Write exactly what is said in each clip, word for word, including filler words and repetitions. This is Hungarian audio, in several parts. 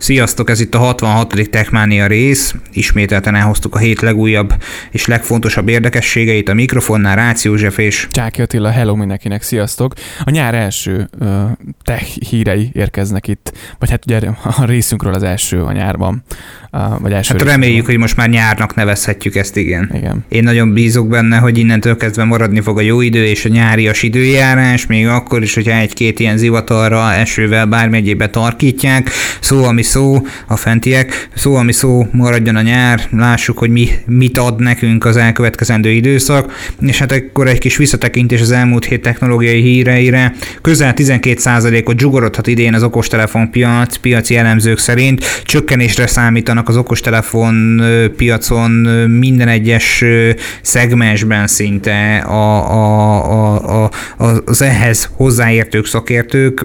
Sziasztok, ez itt a hatvanhatodik Techmania rész. Ismételten elhoztuk a hét legújabb és legfontosabb érdekességeit. A mikrofonnál Rácz József és Csáki Attila. Hello mindenkinek, sziasztok. A nyár első uh, tech hírei érkeznek itt, vagy hát ugye a részünkről az első a nyárban. Uh, vagy első hát reméljük, van. Hogy most már nyárnak nevezhetjük ezt, igen. igen. Én nagyon bízok benne, hogy innentől kezdve maradni fog a jó idő és a nyárias időjárás, még akkor is, hogyha egy-két ilyen zivatarra, esővel, bármi egyébbe tarkítják. Szó, ami szó, a fentiek, szó, ami szó, maradjon a nyár, lássuk, hogy mi, mit ad nekünk az elkövetkezendő időszak, és hát akkor egy kis visszatekintés az elmúlt hét technológiai híreire. Közel tizenkét százalékot zsugorodhat idén az okostelefon piac, piaci elemzők szerint, csökkenésre számítanak az okostelefon piacon minden egyes szegmensben szinte a, a, a, a, az ehhez hozzáértők, szakértők,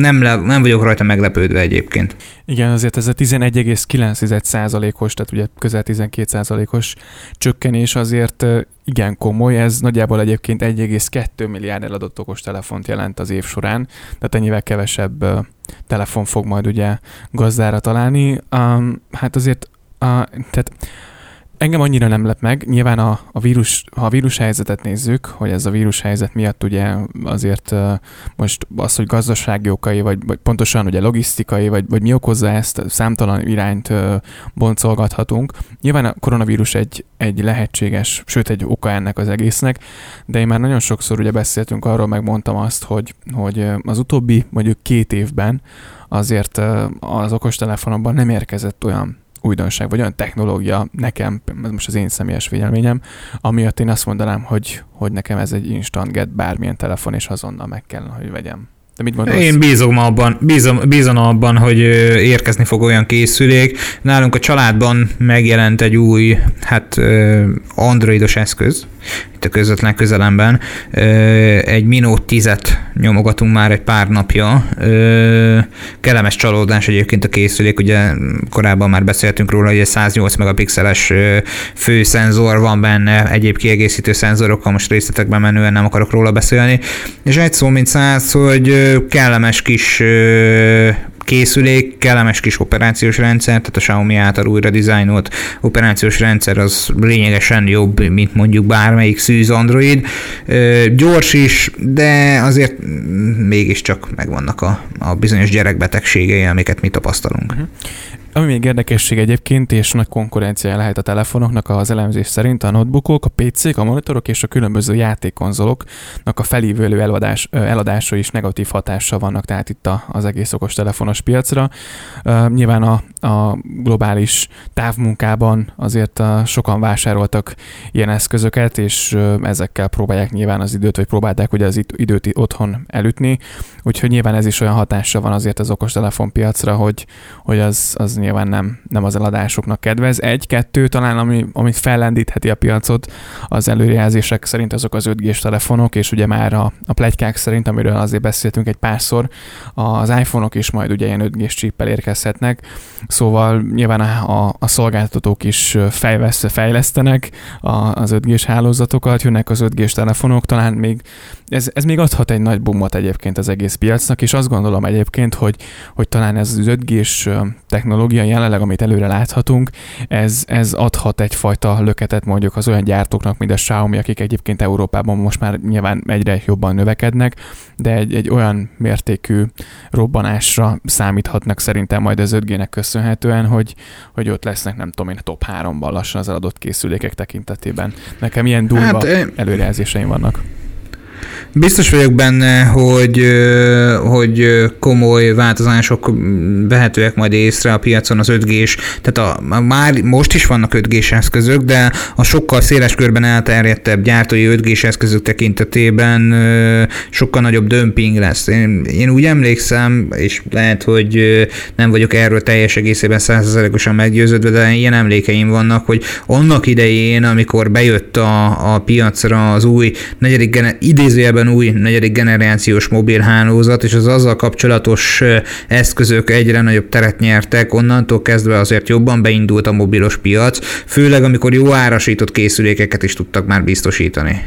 nem, le, nem vagyok rajta meglepődve egyébként. Igen, azért ez a tizenegy egész kilenc százalékos, tehát ugye közel tizenkét százalékos csökkenés azért igen komoly, ez nagyjából egyébként egy egész két milliárd eladott okostelefont jelent az év során, tehát ennyivel kevesebb telefon fog majd ugye gazdára találni. Um, hát azért, uh, tehát engem annyira nem lep meg, nyilván a, a vírus, ha a vírushelyzetet nézzük, hogy ez a vírushelyzet miatt ugye azért uh, most az, hogy gazdasági okai, vagy, vagy pontosan ugye logisztikai, vagy, vagy mi okozza ezt, számtalan irányt uh, boncolgathatunk. Nyilván a koronavírus egy, egy lehetséges, sőt egy oka ennek az egésznek, de én már nagyon sokszor ugye beszéltünk arról, megmondtam azt, hogy, hogy az utóbbi mondjuk két évben azért uh, az okostelefonokban nem érkezett olyan újdonság, vagy olyan technológia nekem, ez most az én személyes véleményem, amiatt én azt mondanám, hogy, hogy nekem ez egy instant get, bármilyen telefon, és azonnal meg kell, hogy vegyem. De mit gondolsz? Én bízom abban, bízom, bízom abban, hogy érkezni fog olyan készülék. Nálunk a családban megjelent egy új, hát androidos eszköz, itt a közvetlen közelemben. Egy Minót tízet nyomogatunk már egy pár napja. Kellemes csalódás egyébként a készülék, ugye korábban már beszéltünk róla, hogy egy száznyolc megapixeles főszenzor van benne, egyéb kiegészítő szenzorokkal, most részletekben menően nem akarok róla beszélni. És egy szó, mint száz, hogy kellemes kis készülék, kellemes kis operációs rendszer, tehát a Xiaomi által újra dizájnolt operációs rendszer az lényegesen jobb, mint mondjuk bármelyik szűz Android. Gyors is, de azért mégiscsak megvannak a, a bizonyos gyerekbetegségei, amiket mi tapasztalunk. Uh-huh. Ami még érdekesség egyébként, és nagy konkurencia lehet a telefonoknak az elemzés szerint, a notebookok, a pé cék, a monitorok és a különböző játékkonzoloknak a felívő eladás, eladása is negatív hatással vannak, tehát itt az egész okos telefonos piacra. Uh, nyilván a, a globális távmunkában azért uh, sokan vásároltak ilyen eszközöket, és uh, ezekkel próbálják nyilván az időt, vagy próbálták ugye az időt otthon elütni, úgyhogy nyilván ez is olyan hatása van azért az okos telefon piacra, hogy, hogy az, az nyilván nem, nem az eladásoknak kedvez. Egy-kettő talán, ami, amit fellendítheti a piacot, az előrejelzések szerint azok az öt gés telefonok, és ugye már a, a pletykák szerint, amiről azért beszéltünk egy párszor, az iPhone-ok is majd ugye ilyen öt gés chip-el érkezhetnek, szóval nyilván a, a, a szolgáltatók is fejlesz, fejlesztenek a, az öt gés hálózatokat, jönnek az öt gés telefonok, talán még ez, ez még adhat egy nagy boomot egyébként az egész piacnak, és azt gondolom egyébként, hogy, hogy talán ez az öt gés technológia jelenleg, amit előre láthatunk, ez, ez adhat egyfajta löketet mondjuk az olyan gyártóknak, mint a Xiaomi, akik egyébként Európában most már nyilván egyre jobban növekednek, de egy, egy olyan mértékű robbanásra számíthatnak szerintem majd az öt gének köszönhetően, hogy, hogy ott lesznek, nem tudom én, a top háromban lassan az eladott készülékek tekintetében. Nekem ilyen durva hát, előrejelzéseim vannak. Biztos vagyok benne, hogy, hogy komoly változások vehetőek majd észre a piacon az öt gés, tehát a, már most is vannak öt gés eszközök, de a sokkal széles körben elterjedtebb gyártói öt gés eszközök tekintetében sokkal nagyobb dömping lesz. Én, én úgy emlékszem, és lehet, hogy nem vagyok erről teljes egészében száz százalékosan meggyőződve, de ilyen emlékeim vannak, hogy annak idején, amikor bejött a, a piacra az új negyedik gener- idézőjelben új negyedik generációs mobilhálózat, és az azzal kapcsolatos eszközök egyre nagyobb teret nyertek, onnantól kezdve azért jobban beindult a mobilos piac, főleg amikor jó árasított készülékeket is tudtak már biztosítani.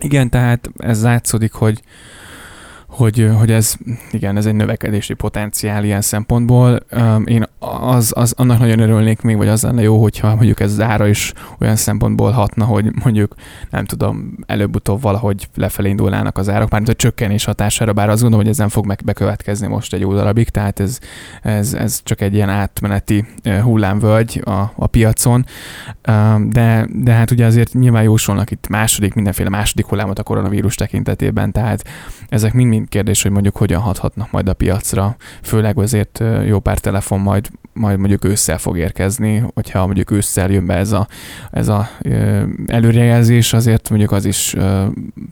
Igen, tehát ez látszódik, hogy hogy, hogy ez, igen, ez egy növekedési potenciál ilyen szempontból. Én az, az, annak nagyon örülnék még, vagy az lenne jó, hogyha mondjuk ez az ára is olyan szempontból hatna, hogy mondjuk, nem tudom, előbb-utóbb valahogy lefelé indulnának az árak, mármint a csökkenés hatására, bár azt gondolom, hogy ez nem fog meg bekövetkezni most egy jó darabig, tehát ez, ez, ez csak egy ilyen átmeneti hullámvölgy a, a piacon, de, de hát ugye azért nyilván jósolnak itt második, mindenféle második hullámot a koronavírus tekintetében, tehát ezek mind-mind kérdés, hogy mondjuk hogyan hathatnak majd a piacra, főleg azért jó pár telefon majd, majd mondjuk ősszel fog érkezni, hogyha mondjuk ősszel jön be ez a, ez a előrejelzés, azért mondjuk az is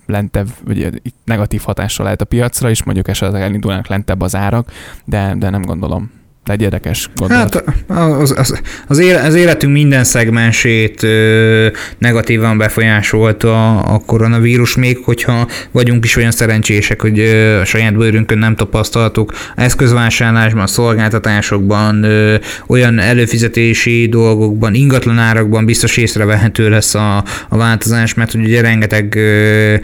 lentebb, ugye negatív hatással lehet a piacra, és mondjuk esetleg elindulnak lentebb az árak, de, de nem gondolom. De egy érdekes gondolat. Hát az, az, az életünk minden szegmensét ö, negatívan befolyásolta a koronavírus, még hogyha vagyunk is olyan szerencsések, hogy ö, a saját bőrünkön nem tapasztaltuk. Eszközvásárlásban, szolgáltatásokban, ö, olyan előfizetési dolgokban, ingatlanárakban biztos észrevehető lesz a, a változás, mert ugye rengeteg ö,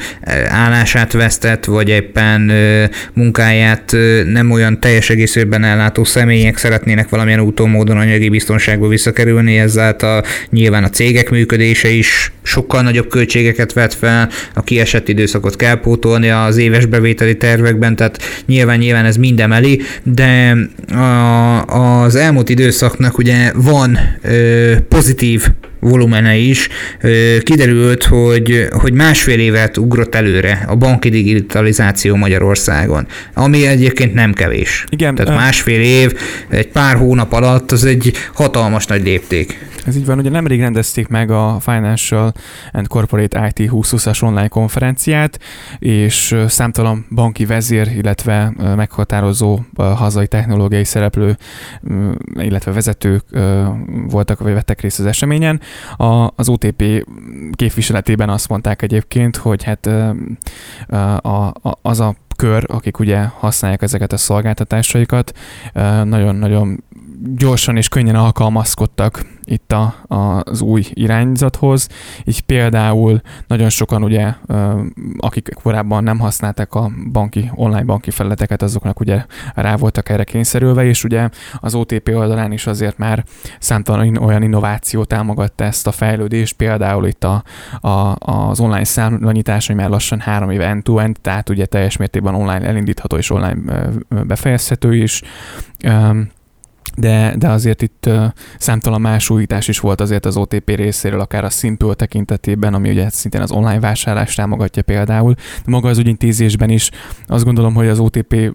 állását vesztett, vagy éppen ö, munkáját ö, nem olyan teljes egészében ellátó személy szeretnének valamilyen úton, módon anyagi biztonságba visszakerülni, ezáltal nyilván a cégek működése is sokkal nagyobb költségeket vet fel, a kiesett időszakot kell pótolni az éves bevételi tervekben, tehát nyilván-nyilván ez mind emeli, de a, az elmúlt időszaknak ugye van ö, pozitív volumene is, kiderült, hogy, hogy másfél évet ugrott előre a banki digitalizáció Magyarországon, ami egyébként nem kevés. Igen, Tehát másfél év, egy pár hónap alatt az egy hatalmas nagy lépték. Ez így van, ugye nemrég rendezték meg a Financial and Corporate i té húsz húszas online konferenciát, és számtalan banki vezér, illetve meghatározó hazai technológiai szereplő, illetve vezetők voltak, vagy vettek részt az eseményen. A, az o té pé képviseletében azt mondták egyébként, hogy hát ö, ö, a, a, az a kör, akik ugye használják ezeket a szolgáltatásaikat, ö, nagyon-nagyon gyorsan és könnyen alkalmazkodtak itt a, a, az új irányzathoz. Így például nagyon sokan ugye, akik korábban nem használták a banki, online banki felületeket, azoknak ugye rá voltak erre kényszerülve, és ugye az o té pé oldalán is azért már számtalan olyan innováció támogatta ezt a fejlődést, például itt a, a, az online számlanyítás, hogy már lassan három éve end-to-end, tehát ugye teljes mértékben online elindítható és online befejezhető is. De, de azért itt uh, számtalan más újítás is volt azért az o té pé részéről, akár a Simple tekintetében, ami ugye szintén az online vásárlást támogatja például. De maga az ügyintézésben is azt gondolom, hogy az o té pé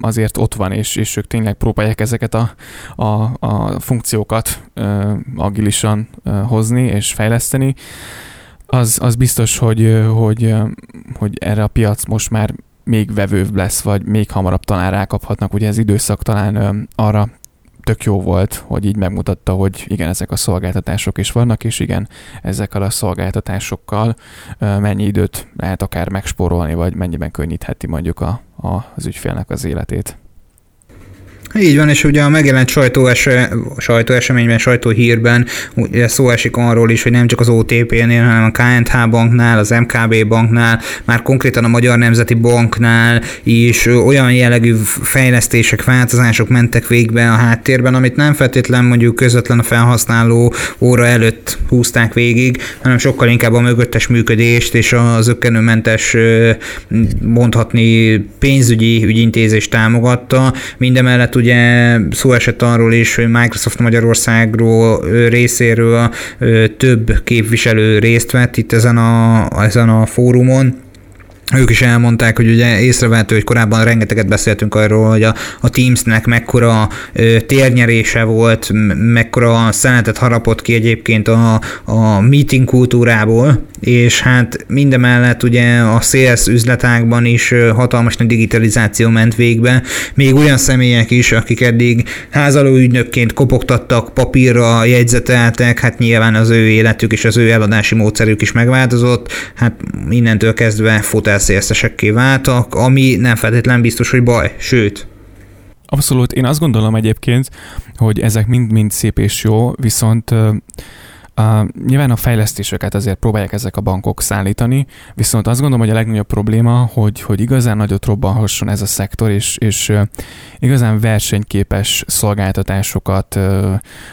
azért ott van, és, és ők tényleg próbálják ezeket a, a, a funkciókat uh, agilisan uh, hozni és fejleszteni. Az, az biztos, hogy, hogy, hogy erre a piac most már még vevőbb lesz, vagy még hamarabb talán rákaphatnak. Ugye ez időszak talán uh, arra tök jó volt, hogy így megmutatta, hogy igen, ezek a szolgáltatások is vannak, és igen, ezekkel a szolgáltatásokkal mennyi időt lehet akár megspórolni, vagy mennyiben könnyítheti mondjuk a, a, az ügyfélnek az életét. Így van, és ugye a megjelent sajtóese, sajtóeseményben, sajtóhírben szó esik arról is, hogy nem csak az o té pénél, hanem a ká és há banknál, az em ká bé banknál, már konkrétan a Magyar Nemzeti Banknál is olyan jellegű fejlesztések, változások mentek végbe a háttérben, amit nem feltétlen mondjuk közvetlen a felhasználó óra előtt húzták végig, hanem sokkal inkább a mögöttes működést és a zökkenőmentes, mondhatni pénzügyi ügyintézést támogatta. Mindemellett ugye szó esett arról is, hogy Microsoft Magyarországról részéről több képviselő részt vett itt ezen a, ezen a fórumon. Ők is elmondták, hogy ugye észrevehető, hogy korábban rengeteget beszéltünk arról, hogy a, a Teamsnek mekkora ö, térnyerése volt, mekkora szeletet harapott ki egyébként a, a meeting kultúrából, és hát mindemellett ugye a cé es üzletágban is ö, hatalmas nagy digitalizáció ment végbe, még olyan személyek is, akik eddig házalóügynökként kopogtattak, papírra jegyzeteltek, hát nyilván az ő életük és az ő eladási módszerük is megváltozott, hát innentől kezdve fotel szélszesekké váltak, ami nem feltétlen biztos, hogy baj, sőt. Abszolút, én azt gondolom egyébként, hogy ezek mind-mind szép és jó, viszont Uh, nyilván a fejlesztéseket azért próbálják ezek a bankok szállítani, viszont azt gondolom, hogy a legnagyobb probléma, hogy, hogy igazán nagyot robbanhasson ez a szektor, és, és uh, igazán versenyképes szolgáltatásokat, uh,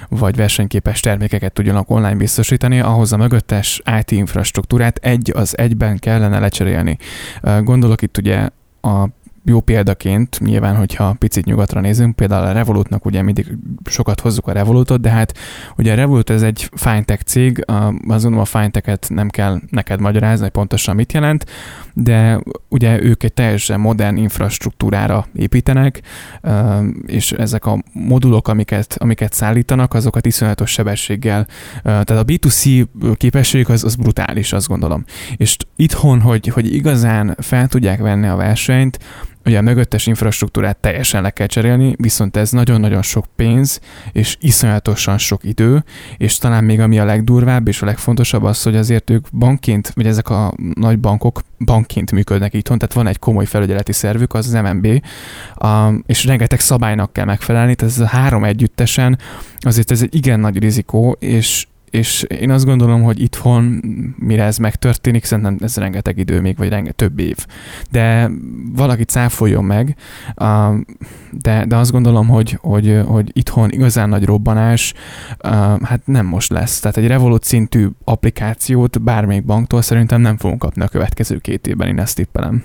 vagy versenyképes termékeket tudjanak online biztosítani, ahhoz a mögöttes i té infrastruktúrát egy az egyben kellene lecserélni. Uh, gondolok itt ugye a jó példaként, nyilván, hogyha picit nyugatra nézünk, például a Revolutnak, ugye mindig sokat hozzuk a Revolutot, de hát ugye a Revolut ez egy fintech cég, azon a fintechet nem kell neked magyarázni, hogy pontosan mit jelent, de ugye ők egy teljesen modern infrastruktúrára építenek, és ezek a modulok, amiket, amiket szállítanak, azokat iszonyatos sebességgel, tehát a bé kettő cé képességük az, az brutális, azt gondolom. És itthon, hogy, hogy igazán fel tudják venni a versenyt, ugye a mögöttes infrastruktúrát teljesen le kell cserélni, viszont ez nagyon-nagyon sok pénz, és iszonyatosan sok idő, és talán még ami a legdurvább, és a legfontosabb az, hogy azért ők bankként, vagy ezek a nagy bankok bankként működnek itthon, tehát van egy komoly felügyeleti szervük, az az em en bé, és rengeteg szabálynak kell megfelelni, tehát ez a három együttesen, azért ez egy igen nagy rizikó, és És én azt gondolom, hogy itthon, mire ez megtörténik, szerintem ez rengeteg idő még, vagy renge, több év. De valaki cáfoljon meg, de, de azt gondolom, hogy, hogy, hogy itthon igazán nagy robbanás, hát nem most lesz. Tehát egy Revolut szintű applikációt bármelyik banktól szerintem nem fogunk kapni a következő két évben, én ezt tippelem.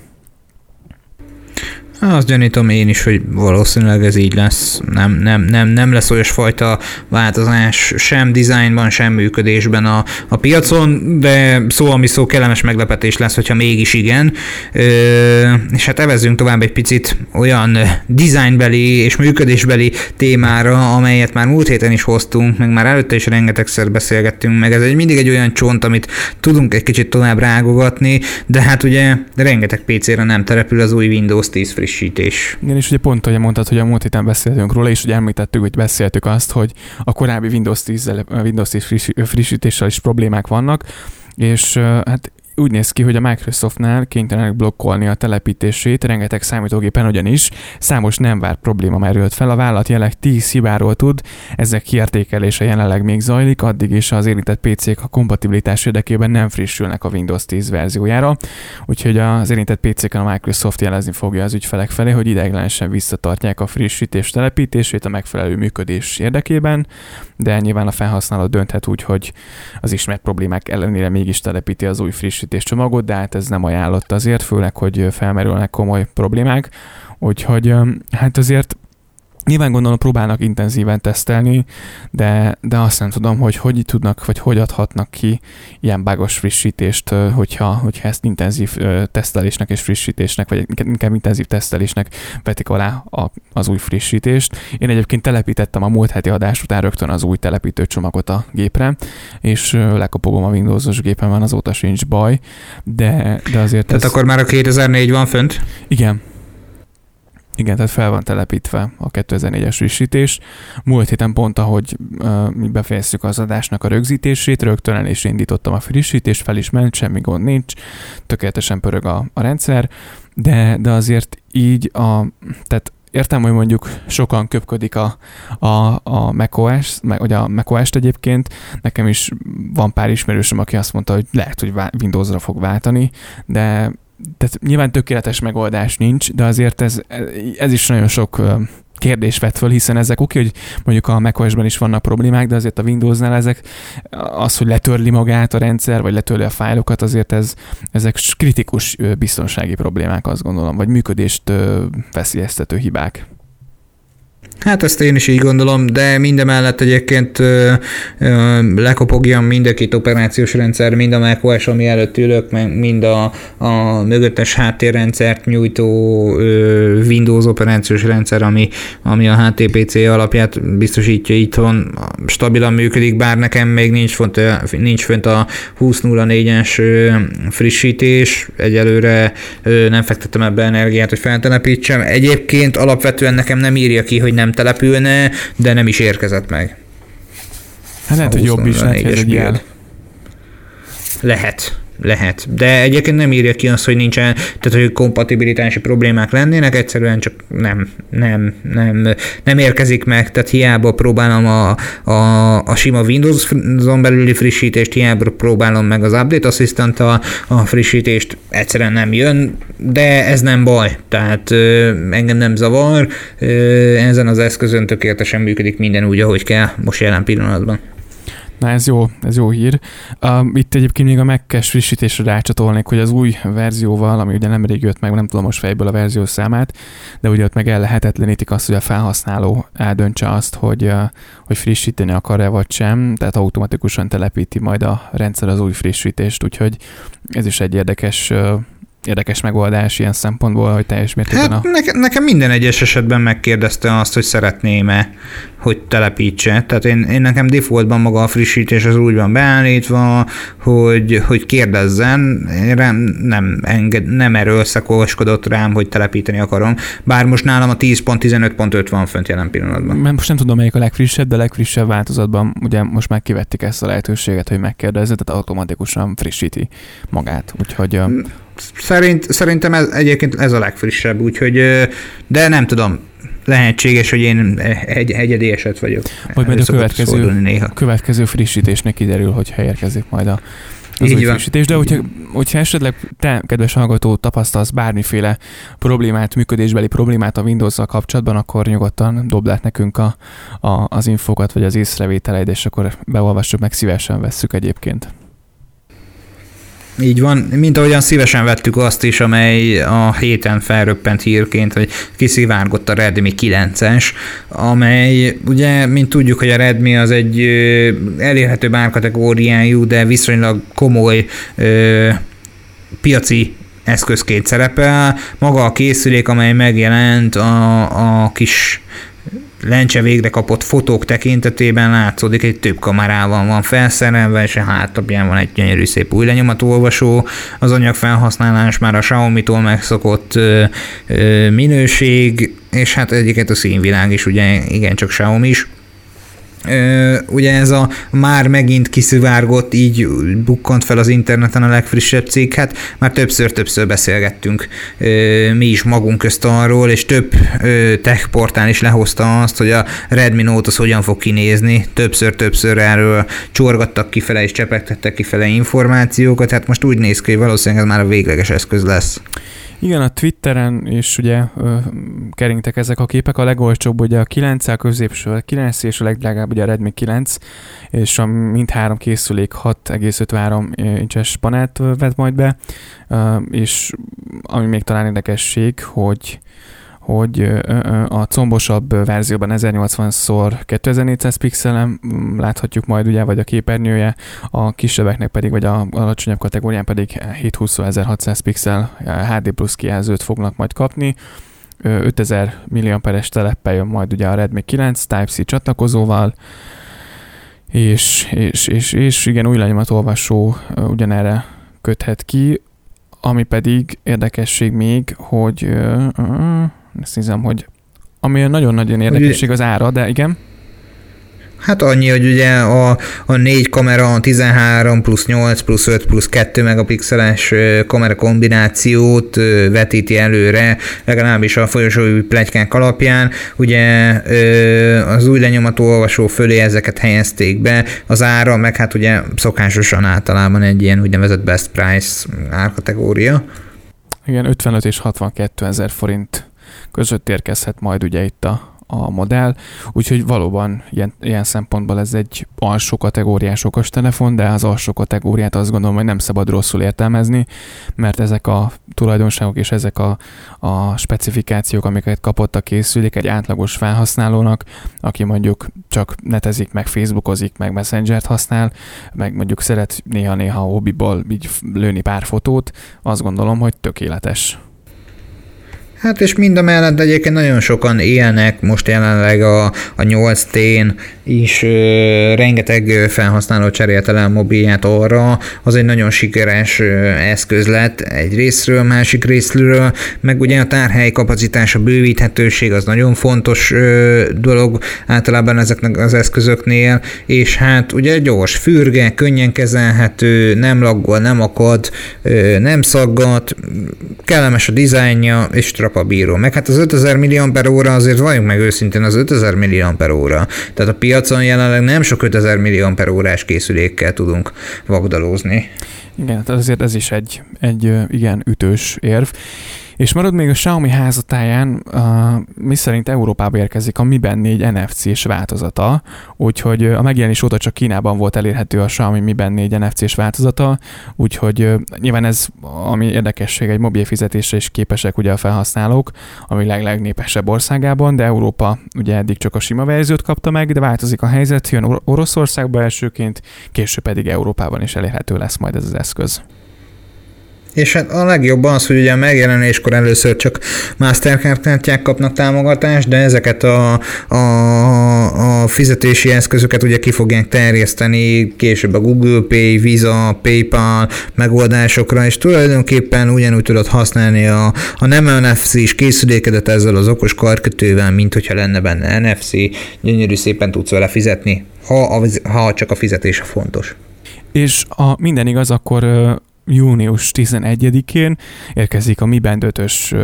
Azt gyanítom én is, hogy valószínűleg ez így lesz. Nem, nem, nem, nem lesz olyasfajta változás sem dizájnban, sem működésben a, a piacon, de szó, ami szó, kellemes meglepetés lesz, hogyha mégis igen. Ö, és hát evezzünk tovább egy picit olyan dizájnbeli és működésbeli témára, amelyet már múlt héten is hoztunk, meg már előtte is rengetegszer beszélgettünk, meg ez egy, mindig egy olyan csont, amit tudunk egy kicsit tovább rágogatni, de hát ugye rengeteg pé cére nem terepül az új Windows tíz friss. Igen, és ugye pont, ahogy mondtad, hogy a múlt héten beszéltünk róla, és ugye említettük, hogy beszéltük azt, hogy a korábbi Windows tíz, Windows tíz frissítéssel is problémák vannak, és hát úgy néz ki, hogy a Microsoftnál kénytelenek blokkolni a telepítését, rengeteg számítógépen ugyanis, számos nem várt probléma merült fel, a vállalat jelenleg tíz hibáról tud, ezek kiértékelése jelenleg még zajlik, addig is az érintett pé cék a kompatibilitás érdekében nem frissülnek a Windows tíz verziójára, úgyhogy az érintett pé céken a Microsoft jelezni fogja az ügyfelek felé, hogy ideiglenesen visszatartják a frissítés telepítését a megfelelő működés érdekében, de nyilván a felhasználó dönthet úgy, hogy az ismert problémák ellenére mégis telepíti az új frissítést csomagot, de hát ez nem ajánlott azért, főleg, hogy felmerülnek komoly problémák, úgyhogy hát azért nyilván gondolom próbálnak intenzíven tesztelni, de, de azt nem tudom, hogy hogy tudnak, vagy hogy adhatnak ki ilyen bugos frissítést, hogyha, hogyha ezt intenzív tesztelésnek és frissítésnek, vagy inkább intenzív tesztelésnek vetik alá a, az új frissítést. Én egyébként telepítettem a múlt heti adás után rögtön az új telepítő csomagot a gépre, és lekopogom a Windowsos gépemen, azóta sincs baj, de, de azért... Tehát ez... akkor már a kétezer-négy van fönt? Igen. Igen, tehát fel van telepítve a kétezer-négyes frissítés. Múlt héten pont, ahogy uh, mi befejeztük az adásnak a rögzítését, rögtön el is indítottam a frissítést, fel is ment, semmi gond nincs, tökéletesen pörög a, a rendszer, de, de azért így a... Tehát értem, hogy mondjuk sokan köpködik a, a, a macOS, meg, ugye a macOS-t egyébként. Nekem is van pár ismerősöm, aki azt mondta, hogy lehet, hogy Windowsra fog váltani, de... Tehát nyilván tökéletes megoldás nincs, de azért ez, ez is nagyon sok kérdés vett föl, hiszen ezek oké, hogy mondjuk a macOS-ben is vannak problémák, de azért a Windowsnál ezek, az, hogy letörli magát a rendszer, vagy letörli a fájlokat, azért ez, ezek kritikus biztonsági problémák, azt gondolom, vagy működést veszélyeztető hibák. Hát ezt én is így gondolom, de mindemellett egyébként ö, ö, lekopogjam mind a két operációs rendszer, mind a macOS, ami előtt ülök, mind a, a mögöttes háttérrendszert nyújtó ö, Windows operációs rendszer, ami, ami a há té pé cé alapját biztosítja itthon, stabilan működik, bár nekem még nincs fönt, nincs fönt a húsz nulla négyes frissítés, egyelőre ö, nem fektettem ebbe energiát, hogy feltelepítsem. Egyébként alapvetően nekem nem írja ki, hogy nem nem települne, de nem is érkezett meg. Hát lehet, hogy jobb is, lehet, hogy ez egy jel. Lehet. lehet. De egyébként nem írja ki azt, hogy nincsen, tehát hogy kompatibilitási problémák lennének, egyszerűen csak nem, nem, nem, nem érkezik meg, tehát hiába próbálom a, a, a sima Windows-on belüli frissítést, hiába próbálom meg az Update Assistant-tal a frissítést, egyszerűen nem jön, de ez nem baj, tehát ö, engem nem zavar, ö, ezen az eszközön tökéletesen működik minden úgy, ahogy kell most jelen pillanatban. Na ez jó, ez jó hír. Uh, itt egyébként még a Mac-es frissítésre rácsatolnék, hogy az új verzióval, ami ugye nemrég jött meg, nem tudom most fejből a verzió számát, de ugye ott meg el lehetetlenítik azt, hogy a felhasználó eldöntse azt, hogy, uh, hogy frissíteni akar-e vagy sem, tehát automatikusan telepíti majd a rendszer az új frissítést, úgyhogy ez is egy érdekes uh, Érdekes megoldás ilyen szempontból, hogy teljes mértékben hát a... Nekem, nekem minden egyes esetben megkérdezte azt, hogy szeretném-e, hogy telepítse. Tehát én, én nekem defaultban maga a frissítés az úgy van beállítva, hogy, hogy kérdezzen, rám nem, enged, nem erőlszakoskodott rám, hogy telepíteni akarom. Bár most nálam a tíz pont tizenöt pont öt van fönt jelen pillanatban. Most nem tudom, melyik a legfrissebb, de a legfrissebb változatban ugye most már kivették ezt a lehetőséget, hogy megkérdezze, tehát automatikusan frissíti magát. Úgyhogy... A... Szerint, szerintem ez, egyébként ez a legfrissebb, úgyhogy, de nem tudom, lehetséges, hogy én egy, egyedi eset vagyok. Vagy majd a következő, következő frissítésnek kiderül, hogyha érkezik majd a, az új frissítés. De hogyha, hogyha esetleg te, kedves hallgató, tapasztalsz bármiféle problémát, működésbeli problémát a Windows-zal kapcsolatban, akkor nyugodtan dobd át nekünk a, a, az infókat, vagy az észrevételeid, és akkor beolvassuk, meg szívesen vesszük egyébként. Így van, mint ahogyan szívesen vettük azt is, amely a héten felröppent hírként, hogy kiszivárgott a Redmi kilences, amely ugye, mint tudjuk, hogy a Redmi az egy elérhető bárkategóriájú, de viszonylag komoly ö, piaci eszközként szerepel. Maga a készülék, amely megjelent a, a kis lencse végre kapott fotók tekintetében látszódik, egy több kamerával van felszerelve, és a hátlapján van egy gyönyörű szép új lenyomatolvasó. Az anyagfelhasználás már a Xiaomi-tól megszokott ö, ö, minőség, és hát egyiket a színvilág is, ugye igencsak Xiaomi is. Ö, ugye ez a már megint kiszivárgott, így bukkant fel az interneten a legfrissebb cikk, hát már többször-többször beszélgettünk ö, mi is magunk közt arról, és több ö, tech portál is lehozta azt, hogy a Redmi Note az hogyan fog kinézni, többször-többször erről csorgattak kifele és csepegtettek kifele információkat, hát most úgy néz ki, hogy valószínűleg ez már a végleges eszköz lesz. Igen, a Twitteren is ugye ö, keringtek ezek a képek, a legolcsóbb ugye a kilenc, a középső a kilenc, és a legdrágább ugye a Redmi kilenc, és a mindhárom készülék hat egész ötvenhárom incses panelt vett majd be, ö, és ami még talán érdekesség, hogy hogy a combosabb verzióban ezernyolcvan szor kétezer-négyszáz pixelen láthatjuk majd ugye, vagy a képernyője, a kisebbeknek pedig, vagy a alacsonyabb kategórián pedig hétszázhúsz ezer hatszáz pixel há dé plusz kijelzőt fognak majd kapni. ötezer milliamperes teleppel jön majd ugye a Redmi kilenc Type-C csatlakozóval, és, és, és, és igen, új lenyomatolvasó ugyanerre köthet ki, ami pedig érdekesség még, hogy... Ezt hiszem, hogy ami nagyon-nagyon érdekesség az ára, de igen. Hát annyi, hogy ugye a, a négy kamera, a tizenhárom plusz nyolc plusz öt plusz kettő megapixeles kamera kombinációt vetíti előre, legalábbis a folyosói pletykánk alapján. Ugye az új lenyomatolvasó fölé ezeket helyezték be, az ára, meg hát ugye szokásosan általában egy ilyen úgynevezett best price árkategória. Igen, ötvenöt és hatvankettő ezer forint között érkezhet majd ugye itt a, a modell, úgyhogy valóban ilyen, ilyen szempontból ez egy alsó kategóriás okos telefon, de az alsó kategóriát azt gondolom, hogy nem szabad rosszul értelmezni, mert ezek a tulajdonságok és ezek a, a specifikációk, amiket kapott a készülék egy átlagos felhasználónak, aki mondjuk csak netezik, meg Facebookozik, meg Messengert használ, meg mondjuk szeret néha-néha hobbiból így lőni pár fotót, azt gondolom, hogy tökéletes. Hát és mind a mellett egyébként nagyon sokan élnek most jelenleg a, a nyolc té-n is, ö, rengeteg felhasználó cserélte le a mobilját arra, az egy nagyon sikeres eszköz lett egy részről, másik részről, meg ugye a tárhely kapacitása, bővíthetőség az nagyon fontos ö, dolog általában ezeknek az eszközöknél, és hát ugye gyors, fürge, könnyen kezelhető, nem laggol, nem akad, ö, nem szaggat, kellemes a dizájnja, és trapabíró. Meg hát az ötezer milliamper óra, azért valljuk meg őszintén, az ötezer milliamper óra. Tehát a piacon jelenleg nem sok ötezer milliamper órás készülékkel tudunk vagdalózni. Igen, hát azért ez is egy, egy igen ütős érv. És marad még a Xiaomi házatáján, miszerint Európába érkezik a Mi Band négy en ef cés változata, úgyhogy a megjelenés óta csak Kínában volt elérhető a Xiaomi Mi Band négy en ef cés változata, úgyhogy nyilván ez, ami érdekesség, egy mobil fizetésre is képesek ugye a felhasználók, ami legnépesebb országában, de Európa ugye eddig csak a sima verziót kapta meg, de változik a helyzet, jön Or- Oroszországba elsőként, később pedig Európában is elérhető lesz majd ez az eszköz. És hát a legjobb az, hogy ugye a megjelenéskor először csak Mastercard kártyák kapnak támogatást, de ezeket a, a, a fizetési eszközöket ugye ki fogják terjeszteni később a Google Pay, Visa, PayPal megoldásokra, és tulajdonképpen ugyanúgy tudod használni a, a nem en ef cés készülékedet ezzel az okos karkötővel, mint hogyha lenne benne en ef cé, gyönyörű szépen tudsz vele fizetni, ha, a, ha csak a fizetés fontos. És ha minden igaz, akkor június tizenegyedikén érkezik a Mi Band ötös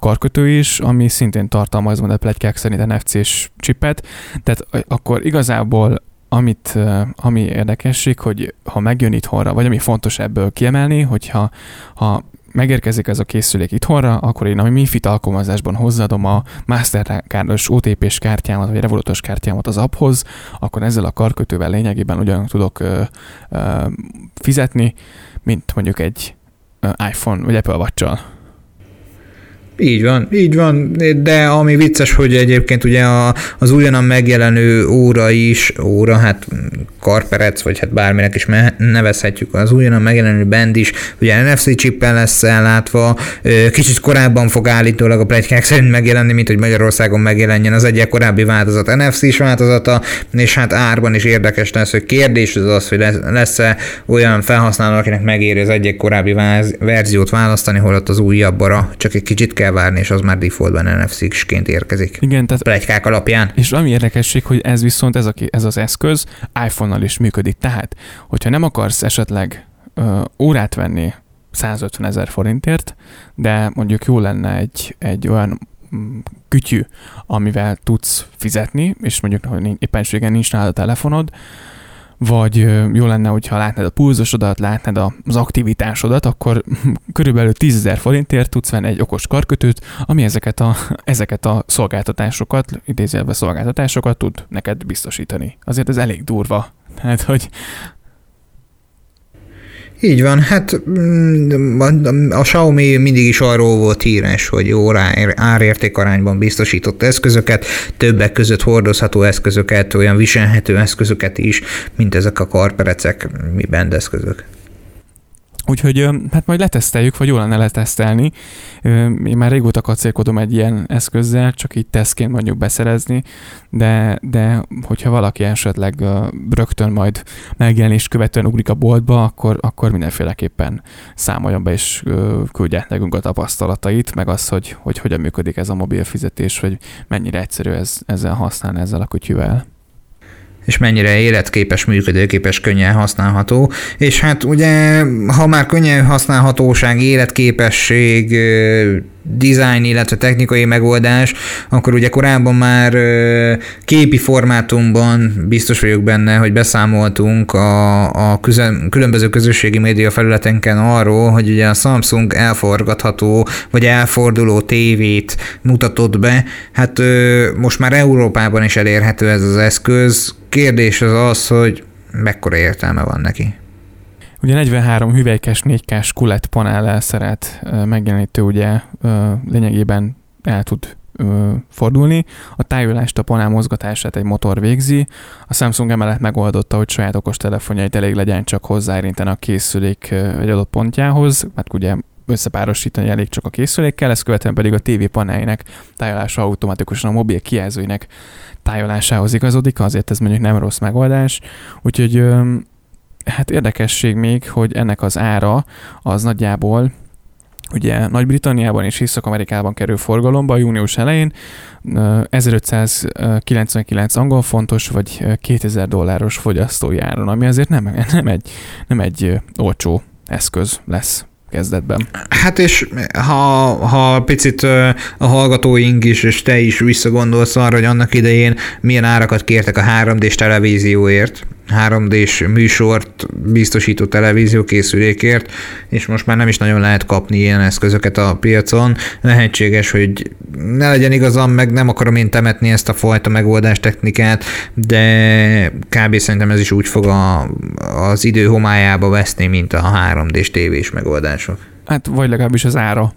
karkötő is, ami szintén tartalmaz majd a pletykák szerint en ef cés csipet, tehát akkor igazából amit, ami érdekesség, hogy ha megjön itthonra, vagy ami fontos ebből kiemelni, hogyha ha megérkezik ez a készülék itthonra, akkor én a Mi Fit alkalmazásban hozzáadom a Mastercard-os o té pés kártyámat, vagy Revolutos kártyámat az apphoz, akkor ezzel a karkötővel lényegében ugyanúgy tudok ö, ö, fizetni, mint mondjuk egy iPhone vagy Apple Watch-sal. Így van, így van, de ami vicces, hogy egyébként ugye a, az újonnan megjelenő óra is, óra, hát karperec, vagy hát bárminek is nevezhetjük, az újonnan megjelenő band is, ugye en ef cé chippel lesz ellátva, kicsit korábban fog állítólag a pletykák szerint megjelenni, mint hogy Magyarországon megjelenjen az egyik korábbi változat en ef cés változata, és hát árban is érdekes lesz, hogy kérdés az az, hogy lesz-e olyan felhasználó, akinek megéri az egyik korábbi váz, verziót választani, holott az újabbra csak egy kicsit kell várni, és az már defaultban en ef cés-ként érkezik. Igen, tehát pletykák alapján. És ami érdekesség, hogy ez viszont, ez, a, ez az eszköz iPhone-nal is működik. Tehát, hogyha nem akarsz esetleg ö, órát venni százötven ezer forintért, de mondjuk jó lenne egy, egy olyan kütyű, amivel tudsz fizetni, és mondjuk hogy éppenségen nincs nálad a telefonod, vagy jó lenne, hogyha látnád a pulzusodat, látnád az aktivitásodat, akkor körülbelül tízezer forintért tudsz venni egy okos karkötőt, ami ezeket a, ezeket a szolgáltatásokat, idézőjelben szolgáltatásokat tud neked biztosítani. Azért ez elég durva. Tehát, hogy... Így van, hát a Xiaomi mindig is arról volt híres, hogy jó árértékarányban biztosított eszközöket, többek között hordozható eszközöket, olyan viselhető eszközöket is, mint ezek a karperecek, Mi Band eszközök. Úgyhogy hát majd leteszteljük, vagy jól lenne letesztelni. Én már régóta kacérkodom egy ilyen eszközzel, csak így tesztként mondjuk beszerezni, de, de hogyha valaki esetleg rögtön majd megjelenést követően ugrik a boltba, akkor, akkor mindenféleképpen számoljon be és küldje nekünk a tapasztalatait, meg az, hogy, hogy hogyan működik ez a mobil fizetés, vagy mennyire egyszerű ez, ezzel használni, ezzel a kütyüvel. És mennyire életképes, működőképes, könnyen használható, és hát ugye, ha már könnyen használhatóság, életképesség, design, illetve technikai megoldás, akkor ugye korábban már képi formátumban biztos vagyok benne, hogy beszámoltunk a, a küzen, különböző közösségi média felületenken arról, hogy ugye a Samsung elforgatható vagy elforduló tévét mutatott be. Hát most már Európában is elérhető ez az eszköz. Kérdés az az, hogy mekkora értelme van neki. Ugye negyvenhárom hüvelykes négy ká-s kulett panállal szerelt megjelenítő ugye lényegében el tud fordulni. A tájolást, a panel mozgatását egy motor végzi. A Samsung emellett megoldotta, hogy saját okostelefonjait elég legyen csak hozzáérinteni a készülék egy adott pontjához, mert ugye összepárosítani elég csak a készülékkel, ezt követően pedig a té vé paneljének tájolása automatikusan a mobil kijelzőinek tájolásához igazodik, azért ez mondjuk nem rossz megoldás, úgyhogy hát érdekesség még, hogy ennek az ára az nagyjából ugye Nagy-Britanniában és Észak-Amerikában kerül forgalomba június elején, ezerötszázkilencvenkilenc angol fontos, vagy kétezer dolláros fogyasztói áron, ami azért nem, nem, egy, nem egy olcsó eszköz lesz kezdetben. Hát és ha, ha picit a hallgatóink is, és te is visszagondolsz arra, hogy annak idején milyen árakat kértek a három dés televízióért, három dés műsort biztosító televíziókészülékért, és most már nem is nagyon lehet kapni ilyen eszközöket a piacon. Lehetséges, hogy ne legyen igazam, meg nem akarom én temetni ezt a fajta megoldástechnikát, de kb. Szerintem ez is úgy fog a, az idő homályába veszni, mint a három dés tévés megoldások. Hát vagy legalábbis az ára,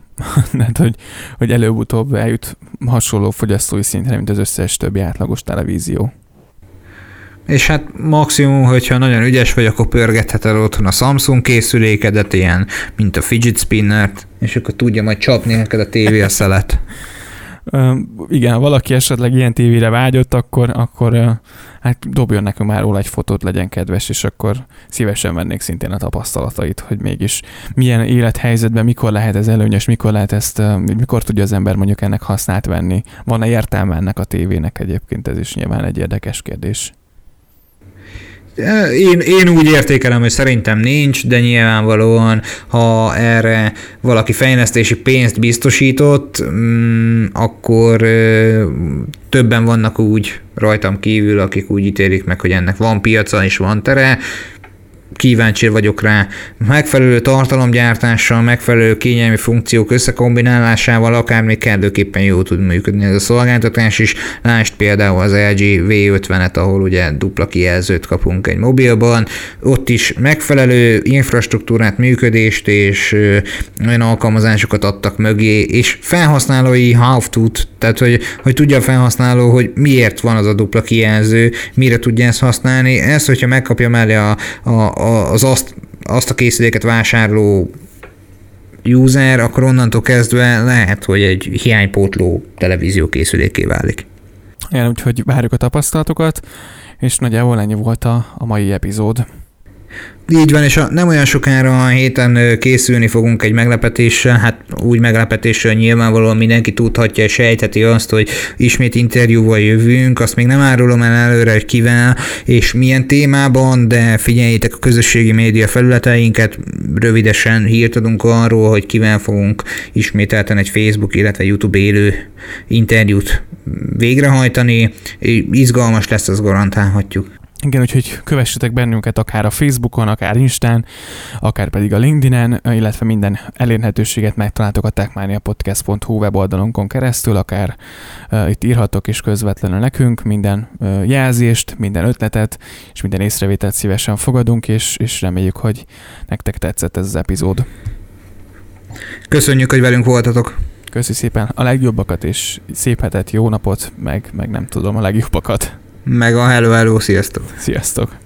hát, hogy, hogy előbb-utóbb eljut hasonló fogyasztói szintre, mint az összes többi átlagos televízió. És hát maximum, hogyha nagyon ügyes vagy, akkor pörgetheted otthon a Samsung készülékedet, ilyen, mint a fidget spinnert, és akkor tudja majd csapni neked a tévé a szelet. Igen, ha valaki esetleg ilyen tévére vágyott, akkor, akkor hát dobjon nekünk már róla egy fotót, legyen kedves, és akkor szívesen vennék szintén a tapasztalatait, hogy mégis milyen élethelyzetben, mikor lehet ez előnyös, mikor lehet ezt, mikor tudja az ember mondjuk ennek hasznát venni. Van-e értelme ennek a tévének egyébként? Ez is nyilván egy érdekes kérdés. Én, én úgy értékelem, hogy szerintem nincs, de nyilvánvalóan, ha erre valaki fejlesztési pénzt biztosított, akkor többen vannak úgy rajtam kívül, akik úgy ítélik meg, hogy ennek van piaca és van tere. Kíváncsi vagyok rá. Megfelelő tartalomgyártással, megfelelő kényelmi funkciók összekombinálásával akármi kellőképpen jól tud működni ez a szolgáltatás is. Lásd például az el gé vé ötvenet, ahol ugye dupla kijelzőt kapunk egy mobilban. Ott is megfelelő infrastruktúrát, működést és olyan alkalmazásokat adtak mögé, és felhasználói how-to, tehát hogy, hogy tudja a felhasználó, hogy miért van az a dupla kijelző, mire tudja ezt használni. Ez, hogyha megkapja mellé a, a az azt, azt a készüléket vásárló user, akkor onnantól kezdve lehet, hogy egy hiánypótló televízió készüléké válik. Igen, úgyhogy várjuk a tapasztalatokat, és nagyjából ennyi volt a, a mai epizód. Így van, és a, nem olyan sokára a héten készülni fogunk egy meglepetéssel, hát úgy meglepetéssel nyilvánvalóan mindenki tudhatja és sejtheti azt, hogy ismét interjúval jövünk, azt még nem árulom el előre, hogy kivel és milyen témában, de figyeljétek a közösségi média felületeinket, rövidesen hírt adunk arról, hogy kivel fogunk ismételten egy Facebook, illetve YouTube élő interjút végrehajtani, izgalmas lesz, azt garantálhatjuk. Igen, úgyhogy kövessetek bennünket akár a Facebookon, akár Instán, akár pedig a LinkedInen, illetve minden elérhetőséget megtaláltok a techmaniapodcast pont hu weboldalunkon keresztül, akár uh, itt írhatok is közvetlenül nekünk, minden uh, jelzést, minden ötletet és minden észrevételt szívesen fogadunk, és, és reméljük, hogy nektek tetszett ez az epizód. Köszönjük, hogy velünk voltatok! Köszi szépen a legjobbakat, és szép hetet, jó napot, meg, meg nem tudom, a legjobbakat! Meg a hello, hello, sziasztok! Sziasztok!